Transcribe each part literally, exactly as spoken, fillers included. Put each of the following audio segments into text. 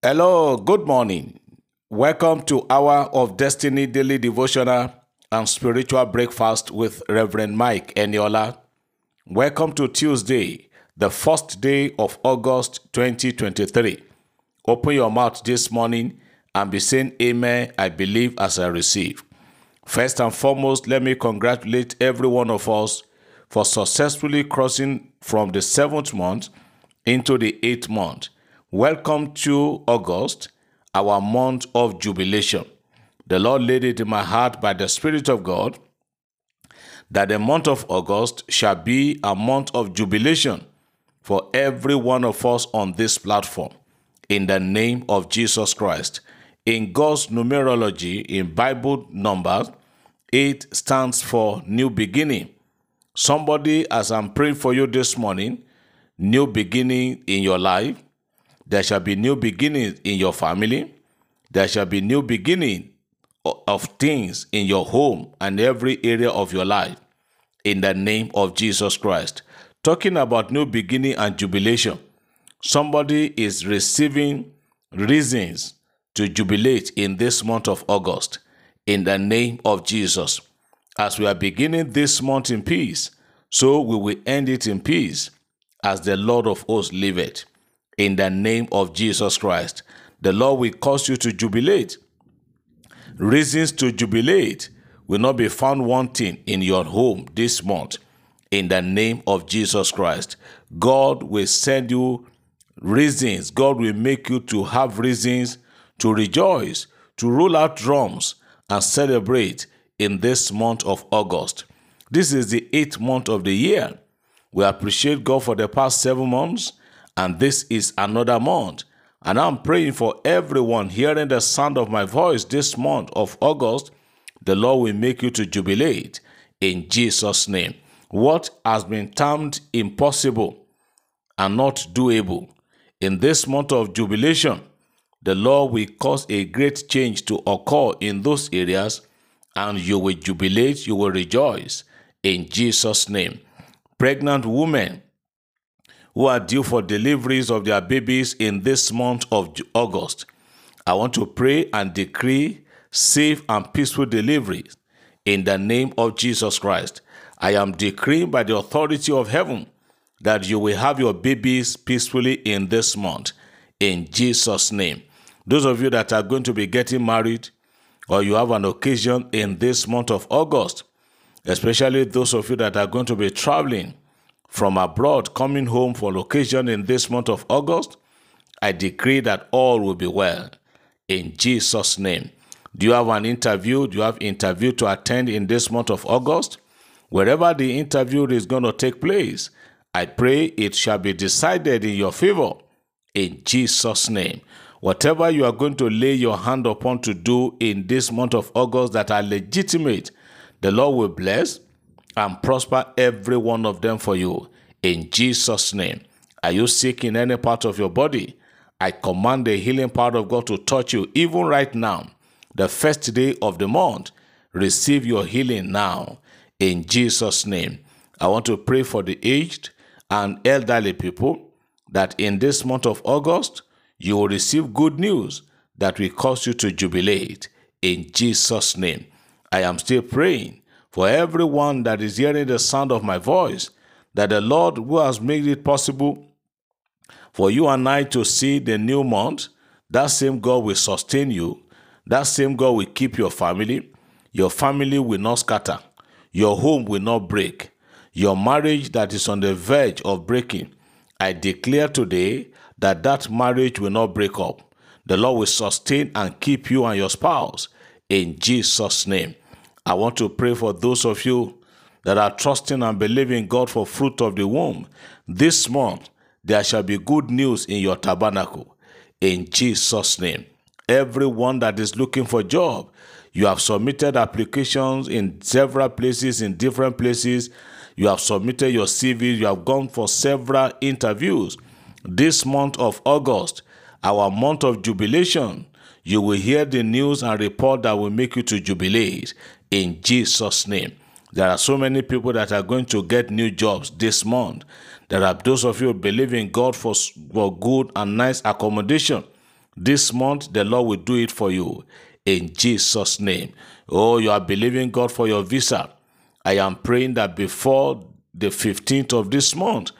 Hello, good morning. Welcome to Hour of Destiny Daily Devotional and Spiritual Breakfast with Reverend Mike Eniola. Welcome to Tuesday, the first day of August twenty twenty-three. Open your mouth this morning and be saying amen, I believe as I receive. First and foremost, let me congratulate every one of us for successfully crossing from the seventh month into the eighth month. Welcome to August, our month of jubilation. The Lord laid it in my heart by the Spirit of God that the month of August shall be a month of jubilation for every one of us on this platform. In the name of Jesus Christ. In God's numerology, in Bible numbers, it stands for new beginning. Somebody, as I'm praying for you this morning, new beginning in your life. There shall be new beginnings in your family. There shall be new beginning of things in your home and every area of your life. In the name of Jesus Christ. Talking about new beginning and jubilation. Somebody is receiving reasons to jubilate in this month of August. In the name of Jesus. As we are beginning this month in peace, so we will end it in peace, as the Lord of hosts liveth. In the name of Jesus Christ, the Lord will cause you to jubilate. Reasons to jubilate will not be found wanting in your home this month. In the name of Jesus Christ, God will send you reasons. God will make you to have reasons to rejoice, to roll out drums and celebrate in this month of August. This is the eighth month of the year. We appreciate God for the past seven months. And this is another month. And I'm praying for everyone hearing the sound of my voice this month of August. The Lord will make you to jubilate in Jesus' name. What has been termed impossible and not doable. In this month of jubilation, the Lord will cause a great change to occur in those areas. And you will jubilate, you will rejoice in Jesus' name. Pregnant women who are due for deliveries of their babies in this month of August. I want to pray and decree safe and peaceful deliveries in the name of Jesus Christ. I am decreeing by the authority of heaven that you will have your babies peacefully in this month, in Jesus' name. Those of you that are going to be getting married or you have an occasion in this month of August, especially those of you that are going to be traveling from abroad, coming home for location in this month of August, I decree that all will be well in Jesus' name. Do you have an interview? Do you have interview to attend in this month of August? Wherever the interview is going to take place, I pray it shall be decided in your favor in Jesus' name. Whatever you are going to lay your hand upon to do in this month of August that are legitimate, the Lord will bless and prosper every one of them for you in Jesus' name. Are you sick in any part of your body? I command the healing power of God to touch you even right now. The first day of the month, receive your healing now in Jesus' name. I want to pray for the aged and elderly people that in this month of August, you will receive good news that will cause you to jubilate in Jesus' name. I am still praying for everyone that is hearing the sound of my voice, that the Lord who has made it possible for you and I to see the new month, that same God will sustain you. That same God will keep your family. Your family will not scatter. Your home will not break. Your marriage that is on the verge of breaking, I declare today that that marriage will not break up. The Lord will sustain and keep you and your spouse in Jesus' name. I want to pray for those of you that are trusting and believing God for fruit of the womb. This month, there shall be good news in your tabernacle. In Jesus' name. Everyone that is looking for a job, you have submitted applications in several places, in different places. You have submitted your C V. You have gone for several interviews. This month of August, our month of jubilation, you will hear the news and report that will make you to jubilate. In Jesus' name. There are so many people that are going to get new jobs this month. There are those of you who believe in God for, for good and nice accommodation. This month, the Lord will do it for you in Jesus' name. Oh, you are believing God for your visa. I am praying that before the fifteenth of this month,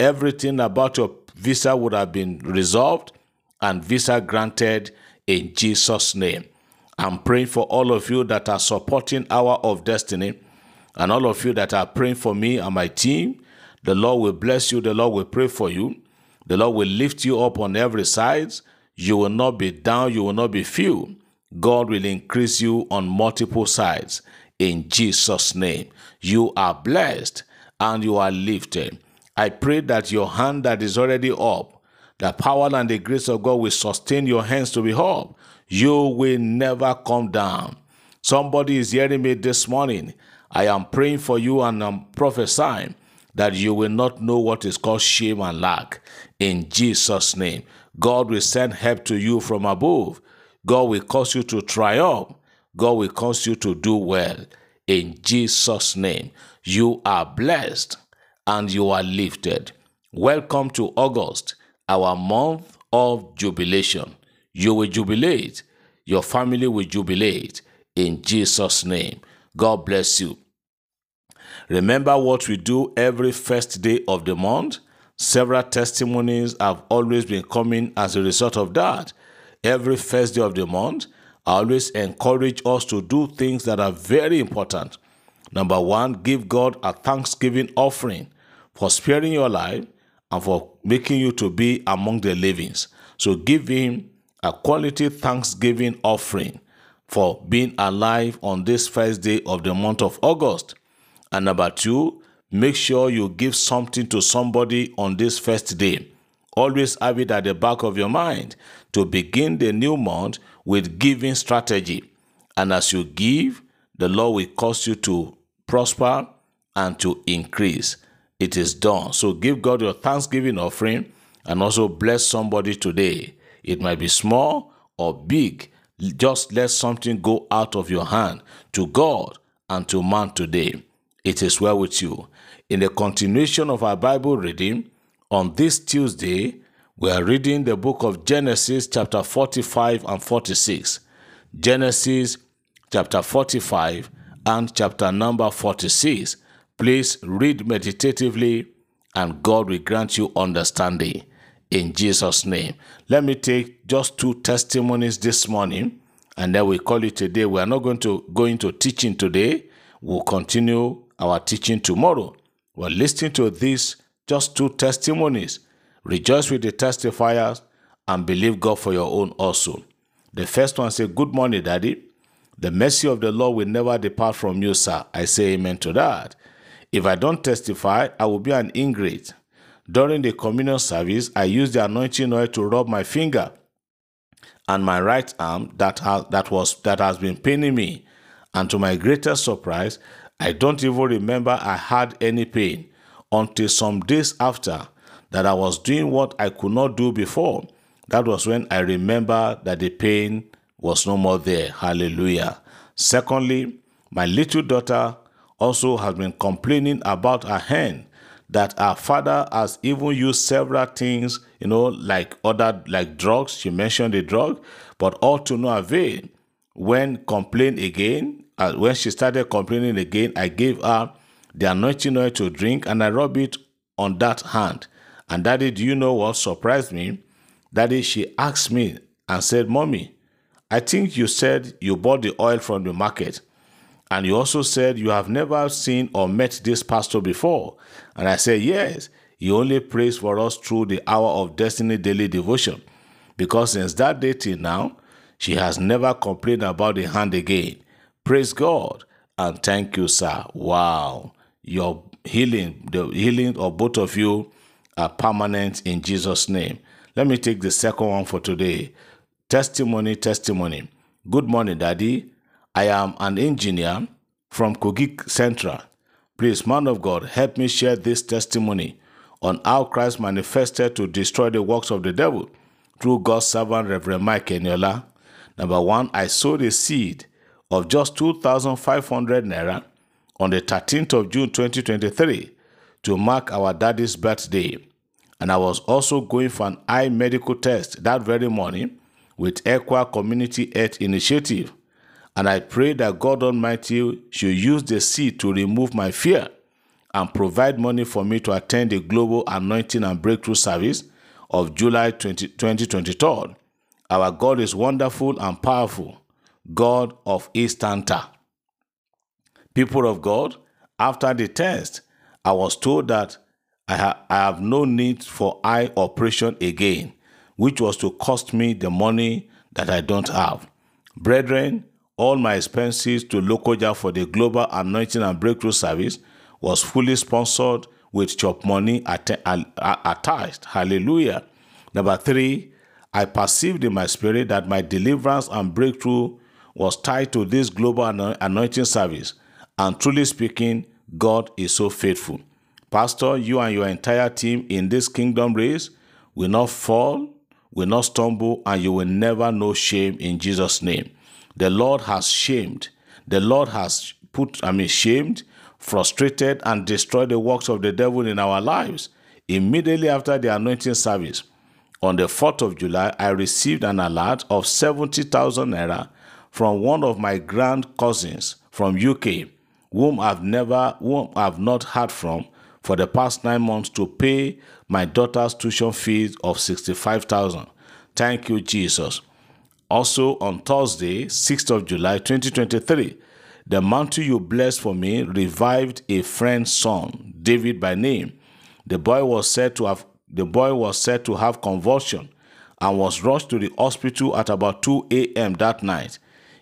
everything about your visa would have been resolved and visa granted in Jesus' name. I'm praying for all of you that are supporting Hour of Destiny and all of you that are praying for me and my team. The Lord will bless you. The Lord will pray for you. The Lord will lift you up on every side. You will not be down. You will not be few. God will increase you on multiple sides. In Jesus' name, you are blessed and you are lifted. I pray that your hand that is already up, the power and the grace of God will sustain your hands to be up. You will never come down. Somebody is hearing me this morning. I am praying for you and I'm prophesying that you will not know what is called shame and lack. In Jesus' name, God will send help to you from above. God will cause you to triumph. God will cause you to do well. In Jesus' name, you are blessed and you are lifted. Welcome to August, our month of jubilation. You will jubilate. Your family will jubilate. In Jesus' name, God bless you. Remember what we do every first day of the month. Several testimonies have always been coming as a result of that. Every first day of the month, I always encourage us to do things that are very important. Number one, give God a thanksgiving offering for sparing your life and for making you to be among the living. So give Him a quality thanksgiving offering for being alive on this first day of the month of August. And number two, make sure you give something to somebody on this first day. Always have it at the back of your mind to begin the new month with giving strategy. And as you give, the Lord will cause you to prosper and to increase. It is done. So give God your thanksgiving offering and also bless somebody today. It might be small or big. Just let something go out of your hand to God and to man today. It is well with you. In the continuation of our Bible reading, on this Tuesday, we are reading the book of Genesis chapter forty-five and forty-six. Genesis chapter forty-five and chapter number forty-six. Please read meditatively and God will grant you understanding in Jesus' name. Let me take just two testimonies this morning and then we call it a day. We are not going to go into teaching today. We'll continue our teaching tomorrow. We're listening to these just two testimonies. Rejoice with the testifiers and believe God for your own also. The first one says, "Good morning, Daddy. The mercy of the Lord will never depart from you, sir." I say amen to that. "If I don't testify, I will be an ingrate. During the communion service, I used the anointing oil to rub my finger and my right arm that has, that was, that has been paining me. And to my greatest surprise, I don't even remember I had any pain until some days after that I was doing what I could not do before. That was when I remember that the pain was no more there." Hallelujah. Secondly, my little daughter also has been complaining about her hand, that her father has even used several things, you know, like other, like drugs. She mentioned the drug, but all to no avail. When complained again, uh, when she started complaining again, I gave her the anointing oil to drink and I rubbed it on that hand. And Daddy, do you know what surprised me? Daddy, she asked me and said, "Mommy, I think you said you bought the oil from the market. And you also said you have never seen or met this pastor before." And I said, "Yes, he only prays for us through the Hour of Destiny daily devotion. Because since that day till now, she has never complained about the hand again. Praise God and thank you, sir." Wow. Your healing, the healing of both of you are permanent in Jesus' name. Let me take the second one for today. Testimony, testimony. "Good morning, Daddy. I am an engineer from Kogik Central. Please, man of God, help me share this testimony on how Christ manifested to destroy the works of the devil through God's servant, Reverend Mike Eniola. Number one, I sowed a seed of just two thousand five hundred naira on the thirteenth of June twenty twenty-three to mark our daddy's birthday. And I was also going for an eye medical test that very morning with Equa Community Health Initiative, and I pray that God Almighty should use the seed to remove my fear and provide money for me to attend the Global Anointing and Breakthrough Service of July twentieth, twenty twenty-two. Our God is wonderful and powerful, God of East Anta. People of God, after the test, I was told that I, ha I have no need for eye operation again, which was to cost me the money that I don't have. Brethren, all my expenses to Lokoja for the Global Anointing and Breakthrough Service was fully sponsored with chop money attached. Hallelujah. Number three, I perceived in my spirit that my deliverance and breakthrough was tied to this Global Anointing Service. And truly speaking, God is so faithful. Pastor, you and your entire team in this kingdom race will not fall, will not stumble, and you will never know shame in Jesus' name. The Lord has shamed. The Lord has put, I mean, shamed, frustrated, and destroyed the works of the devil in our lives. Immediately after the anointing service, on the fourth of July, I received an alert of seventy thousand naira from one of my grand cousins from U K, whom I've never, whom I've not heard from for the past nine months to pay my daughter's tuition fees of sixty-five thousand. Thank you, Jesus. Also, on Thursday, sixth of July, twenty twenty-three, the mountain you blessed for me revived a friend's son, David by name. The boy was said to have the boy was said to have convulsion and was rushed to the hospital at about two A M that night.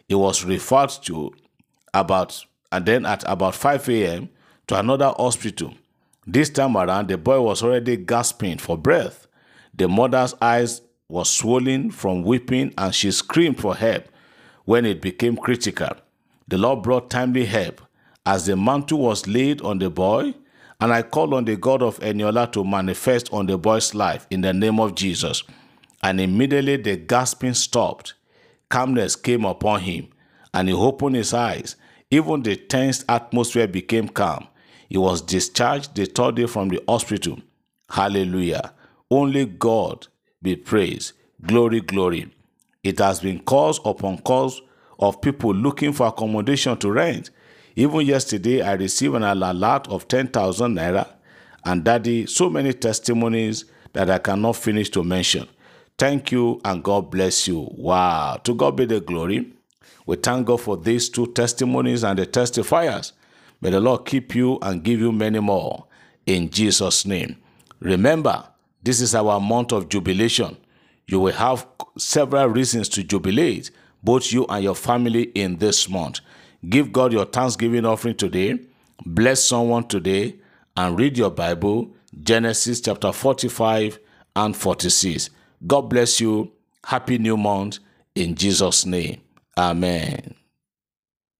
He was referred to about and then at about five A M to another hospital. This time around, the boy was already gasping for breath. The mother's eyes was swollen from weeping, and she screamed for help when it became critical. The Lord brought timely help as the mantle was laid on the boy, and I called on the God of Eniola to manifest on the boy's life in the name of Jesus. And immediately the gasping stopped. Calmness came upon him, and he opened his eyes. Even the tense atmosphere became calm. He was discharged the third day from the hospital. Hallelujah. Only God be praised. Glory, glory. It has been cause upon cause of people looking for accommodation to rent. Even yesterday, I received an alert of ten thousand naira, and daddy, so many testimonies that I cannot finish to mention. Thank you, and God bless you. Wow. To God be the glory. We thank God for these two testimonies and the testifiers. May the Lord keep you and give you many more. In Jesus' name. Remember, this is our month of jubilation. You will have several reasons to jubilate, both you and your family in this month. Give God your thanksgiving offering today. Bless someone today and read your Bible, Genesis chapter forty-five and forty-six. God bless you. Happy new month in Jesus' name. Amen.